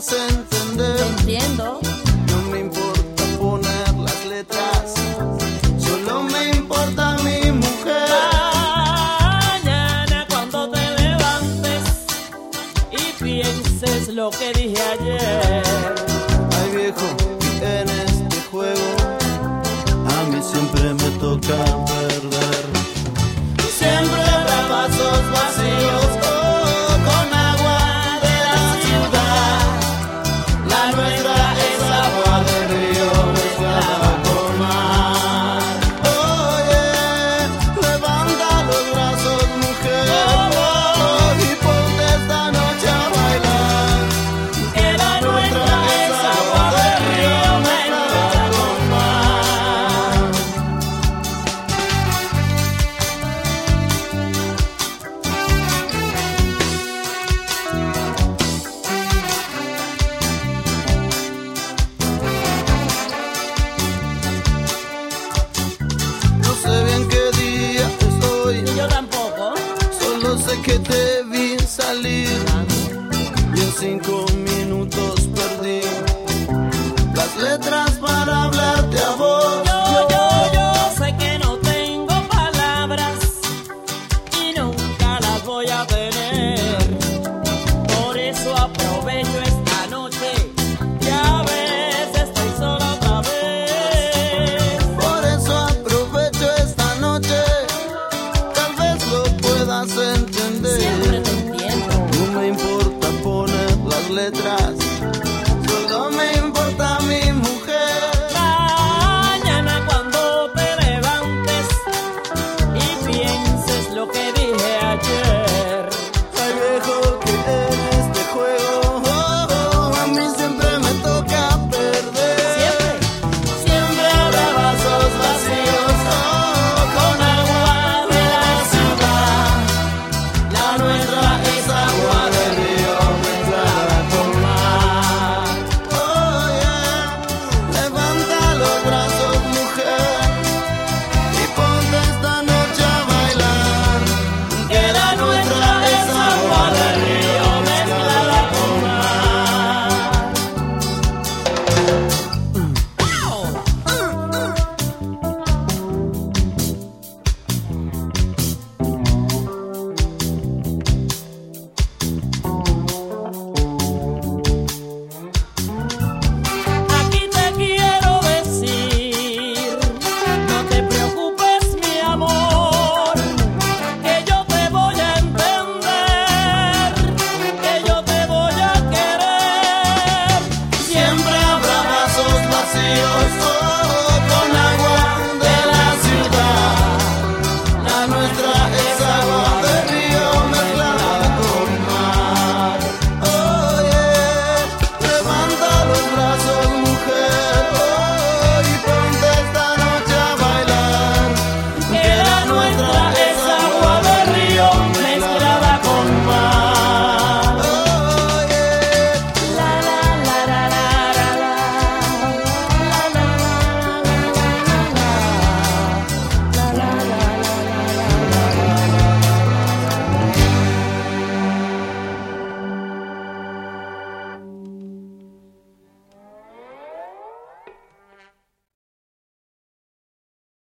hagas entender. Yo entiendo. No me importa poner las letras, solo me importa mi mujer. Mañana cuando te levantes y pienses lo que dije ayer. Ay viejo, en este juego a mí siempre me toca perder. Siempre vasos vacíos con agua de la ciudad. La nuestra es agua del río mezclada con mar. Oye, levanta los brazos, mujer, y ponte esta noche a bailar. Que la nuestra es agua del río mezclada con mar. Que te vi salir y en 5 minutos perdí las letras para hablarte a vos. Yo sé que no tengo palabras y nunca las voy a tener. Por eso aprovecho esta noche que a veces estoy sola otra vez. Por eso aprovecho esta noche, tal vez lo puedas entender. Siempre te entiendo. No me importa poner las letras.